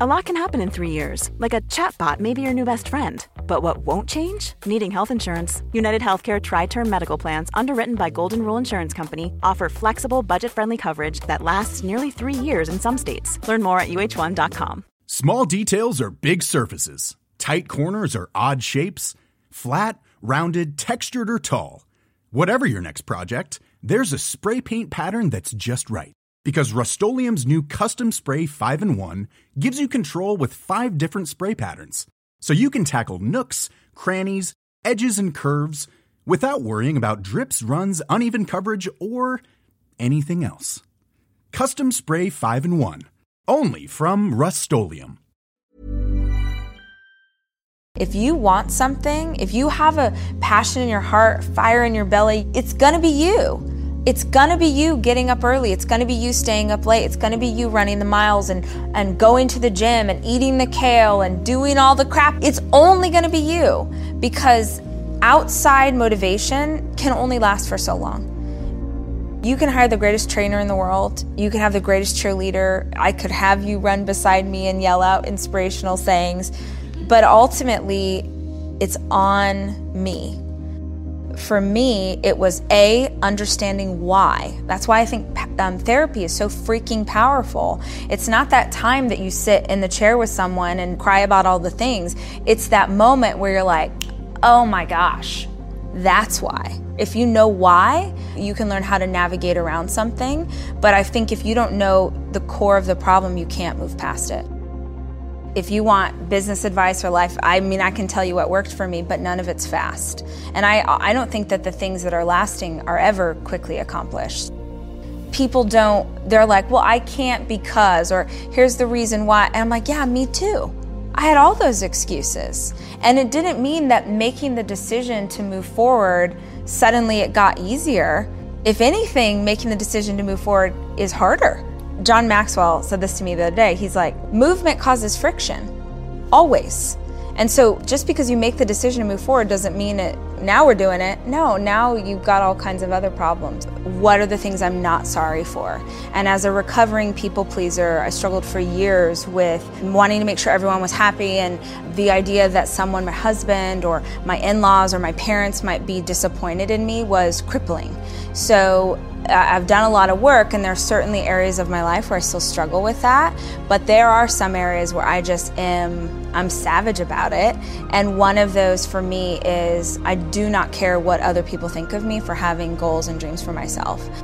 A lot can happen in 3 years, like a chatbot may be your new best friend. But what won't change? Needing health insurance. UnitedHealthcare Tri-Term Medical Plans, underwritten by Golden Rule Insurance Company, offer flexible, budget-friendly coverage that lasts nearly 3 years in some states. Learn more at UH1.com. Small details are big surfaces. Tight corners are odd shapes. Flat, rounded, textured, or tall. Whatever your next project, there's a spray paint pattern that's just right. Because Rust-Oleum's new Custom Spray 5-in-1 gives you control with 5 different spray patterns. So you can tackle nooks, crannies, edges, and curves without worrying about drips, runs, uneven coverage, or anything else. Custom Spray 5-in-1. Only from Rust-Oleum. If you want something, if you have a passion in your heart, fire in your belly, it's gonna be you. It's gonna be you getting up early. It's gonna be you staying up late. It's gonna be you running the miles and going to the gym and eating the kale and doing all the crap. It's only gonna be you, because outside motivation can only last for so long. You can hire the greatest trainer in the world. You can have the greatest cheerleader. I could have you run beside me and yell out inspirational sayings, but ultimately it's on me. For me, it was understanding why. That's why I think therapy is so freaking powerful. It's not that time that you sit in the chair with someone and cry about all the things. It's that moment where you're like, oh my gosh, that's why. If you know why, you can learn how to navigate around something. But I think if you don't know the core of the problem, you can't move past it. If you want business advice or life, I mean, I can tell you what worked for me, but none of it's fast. And I don't think that the things that are lasting are ever quickly accomplished. People don't, they're like, well, I can't because, or here's the reason why. And I'm like, yeah, me too. I had all those excuses. And it didn't mean that making the decision to move forward, suddenly it got easier. If anything, making the decision to move forward is harder. John Maxwell said this to me the other day. He's like, movement causes friction, always. And so just because you make the decision to move forward doesn't mean it. Now we're doing it. No, now you've got all kinds of other problems. What are the things I'm not sorry for? And as a recovering people pleaser, I struggled for years with wanting to make sure everyone was happy, and the idea that someone, my husband or my in-laws or my parents, might be disappointed in me was crippling. So I've done a lot of work, and there are certainly areas of my life where I still struggle with that, but there are some areas where I just I'm savage about it. And one of those for me is I do not care what other people think of me for having goals and dreams for myself.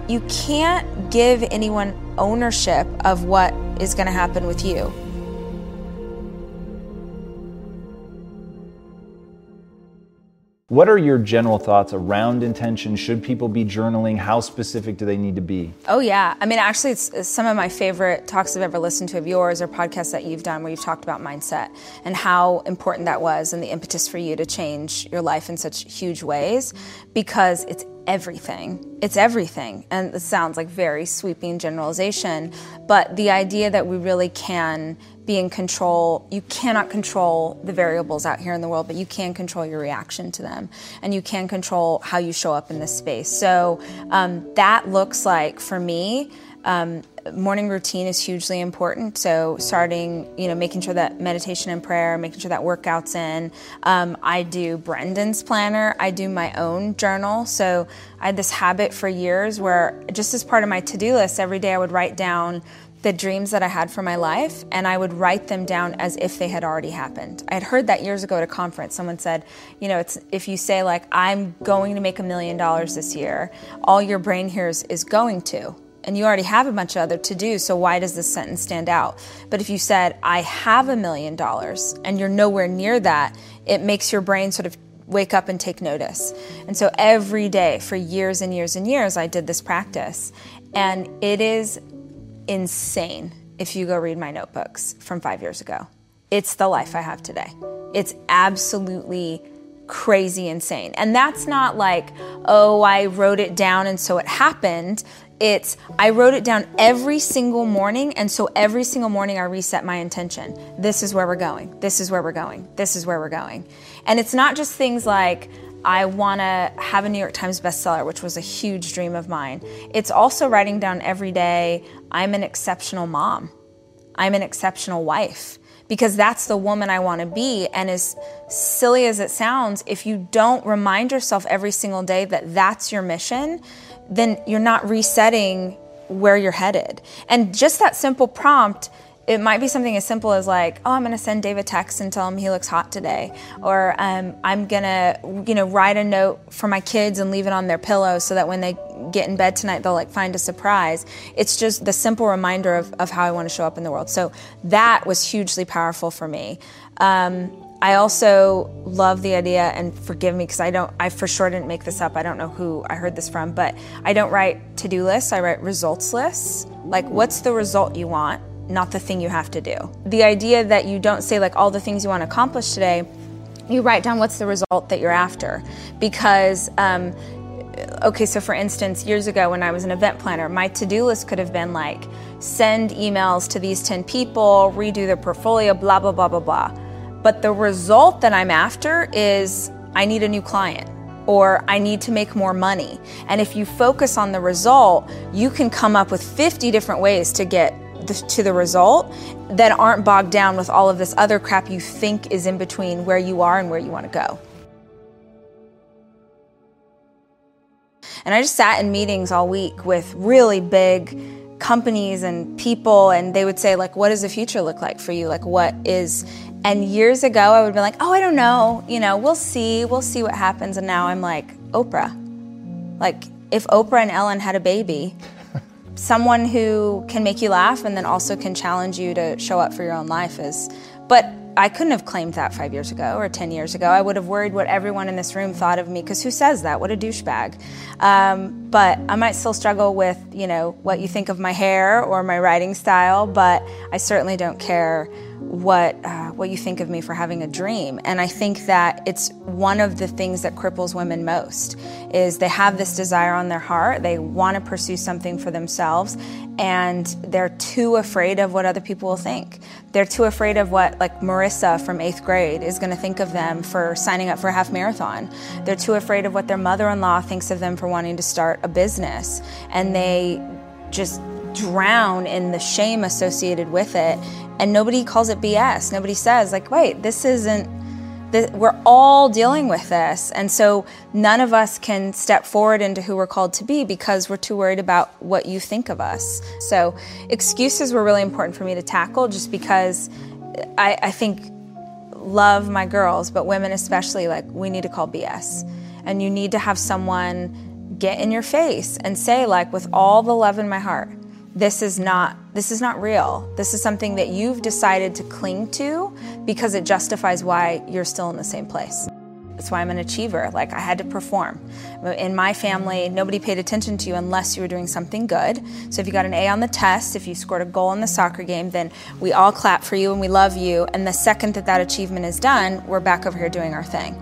You can't give anyone ownership of what is going to happen with you. What are your general thoughts around intention? Should people be journaling? How specific do they need to be? Oh yeah, I mean, actually it's some of my favorite talks I've ever listened to of yours, or podcasts that you've done where you've talked about mindset and how important that was and the impetus for you to change your life in such huge ways, because it's everything. It's everything. And it sounds like very sweeping generalization, but the idea that we really can be in control. You cannot control the variables out here in the world, but you can control your reaction to them, and you can control how you show up in this space. So that looks like, for me, morning routine is hugely important. So starting, making sure that meditation and prayer, making sure that workout's in. I do Brendan's planner. I do my own journal. So I had this habit for years where, just as part of my to-do list, every day I would write down the dreams that I had for my life, and I would write them down as if they had already happened. I had heard that years ago at a conference. Someone said, it's if you say like, I'm going to make $1 million this year, all your brain hears is going to. And you already have a bunch of other to-do, so why does this sentence stand out? But if you said, I have $1 million, and you're nowhere near that, it makes your brain sort of wake up and take notice. And so every day for years and years and years, I did this practice. And it is insane if you go read my notebooks from 5 years ago. It's the life I have today. It's absolutely crazy insane. And that's not like, oh, I wrote it down and so it happened. It's, I wrote it down every single morning, and so every single morning I reset my intention. This is where we're going. This is where we're going. This is where we're going. And it's not just things like, I want to have a New York Times bestseller, which was a huge dream of mine. It's also writing down every day, I'm an exceptional mom. I'm an exceptional wife. Because that's the woman I want to be. And as silly as it sounds, if you don't remind yourself every single day that that's your mission, then you're not resetting where you're headed. And just that simple prompt, it might be something as simple as like, oh, I'm going to send Dave a text and tell him he looks hot today. Or I'm going to, write a note for my kids and leave it on their pillow so that when they get in bed tonight, they'll like find a surprise. It's just the simple reminder of how I want to show up in the world. So that was hugely powerful for me. I also love the idea, and forgive me because I for sure didn't make this up. I don't know who I heard this from, but I don't write to-do lists. I write results lists. Like, what's the result you want, not the thing you have to do. The idea that you don't say like all the things you want to accomplish today, you write down what's the result that you're after. Because, okay, so for instance, years ago when I was an event planner, my to-do list could have been like, send emails to these 10 people, redo their portfolio, blah, blah, blah, blah, blah. But the result that I'm after is I need a new client or I need to make more money. And if you focus on the result, you can come up with 50 different ways to get to the result that aren't bogged down with all of this other crap you think is in between where you are and where you want to go. And I just sat in meetings all week with really big companies and people, and they would say, like, what does the future look like for you? Like, what is... And years ago, I would be like, oh, I don't know. We'll see what happens. And now I'm like, Oprah. Like, if Oprah and Ellen had a baby, someone who can make you laugh and then also can challenge you to show up for your own life is... But I couldn't have claimed that 5 years ago or 10 years ago. I would have worried what everyone in this room thought of me, because who says that? What a douchebag. But I might still struggle with, what you think of my hair or my writing style, but I certainly don't care what you think of me for having a dream. And I think that it's one of the things that cripples women most is they have this desire on their heart. They want to pursue something for themselves, and they're too afraid of what other people will think. They're too afraid of what, like, Marissa from 8th grade is going to think of them for signing up for a half marathon. They're too afraid of what their mother-in-law thinks of them for wanting to start a business. And they just drown in the shame associated with it. And nobody calls it BS. Nobody says, like, wait, we're all dealing with this. And so none of us can step forward into who we're called to be because we're too worried about what you think of us. So excuses were really important for me to tackle, just because I think, love my girls, but women especially, like, we need to call BS. And you need to have someone get in your face and say, like, with all the love in my heart, this is not real. This is something that you've decided to cling to because it justifies why you're still in the same place. That's why I'm an achiever. Like, I had to perform. In my family, nobody paid attention to you unless you were doing something good. So if you got an A on the test, if you scored a goal in the soccer game, then we all clap for you and we love you. And the second that achievement is done, we're back over here doing our thing.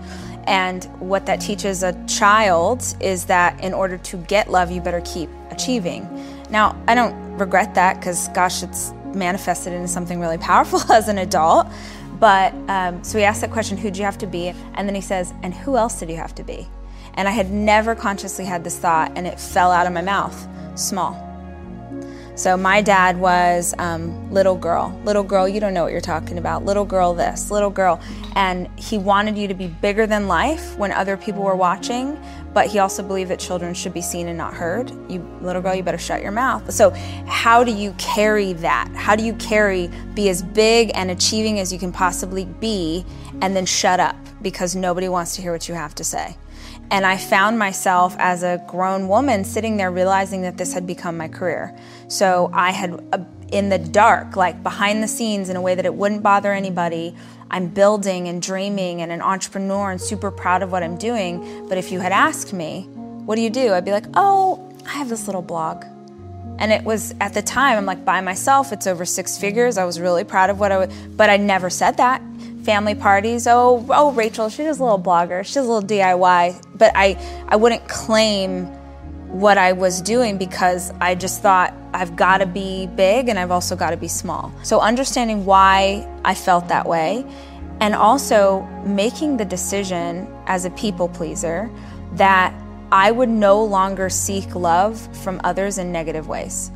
And what that teaches a child is that in order to get love, you better keep achieving. Now, I don't regret that, because, gosh, it's manifested into something really powerful as an adult. But so he asked that question, who'd you have to be? And then he says, and who else did you have to be? And I had never consciously had this thought, and it fell out of my mouth, small. So my dad was little girl, you don't know what you're talking about, little girl this, little girl. And he wanted you to be bigger than life when other people were watching, but he also believed that children should be seen and not heard. You little girl, you better shut your mouth. So how do you carry that? How do you be as big and achieving as you can possibly be, and then shut up because nobody wants to hear what you have to say? And I found myself as a grown woman sitting there realizing that this had become my career. So I had, in the dark, like behind the scenes in a way that it wouldn't bother anybody, I'm building and dreaming and an entrepreneur and super proud of what I'm doing. But if you had asked me, what do you do? I'd be like, oh, I have this little blog. And it was, at the time, I'm like, by myself, it's over six figures. I was really proud of but I never said that. family parties, oh, Rachel, she was a little blogger, she was a little DIY, but I wouldn't claim what I was doing because I just thought I've got to be big and I've also got to be small. So understanding why I felt that way, and also making the decision as a people pleaser that I would no longer seek love from others in negative ways.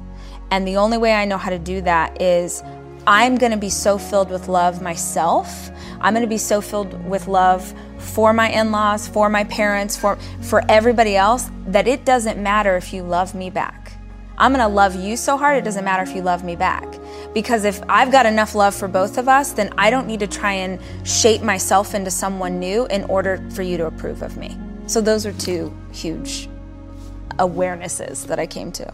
And the only way I know how to do that is I'm going to be so filled with love myself. I'm going to be so filled with love for my in-laws, for my parents, for everybody else, that it doesn't matter if you love me back. I'm going to love you so hard it doesn't matter if you love me back. Because if I've got enough love for both of us, then I don't need to try and shape myself into someone new in order for you to approve of me. So those are two huge awarenesses that I came to.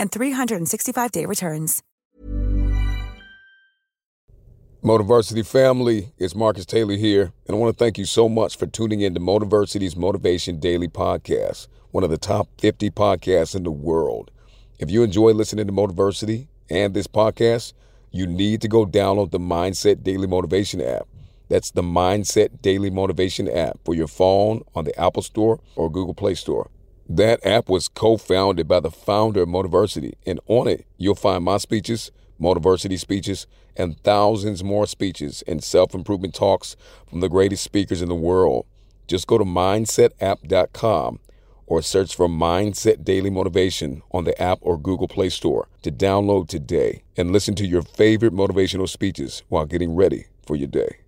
and 365-day returns. Motiversity family, it's Marcus Taylor here, and I want to thank you so much for tuning in to Motiversity's Motivation Daily Podcast, one of the top 50 podcasts in the world. If you enjoy listening to Motiversity and this podcast, you need to go download the Mindset Daily Motivation app. That's the Mindset Daily Motivation app for your phone on the Apple Store or Google Play Store. That app was co-founded by the founder of Motiversity, and on it, you'll find my speeches, Motiversity speeches, and thousands more speeches and self-improvement talks from the greatest speakers in the world. Just go to mindsetapp.com or search for Mindset Daily Motivation on the app or Google Play Store to download today and listen to your favorite motivational speeches while getting ready for your day.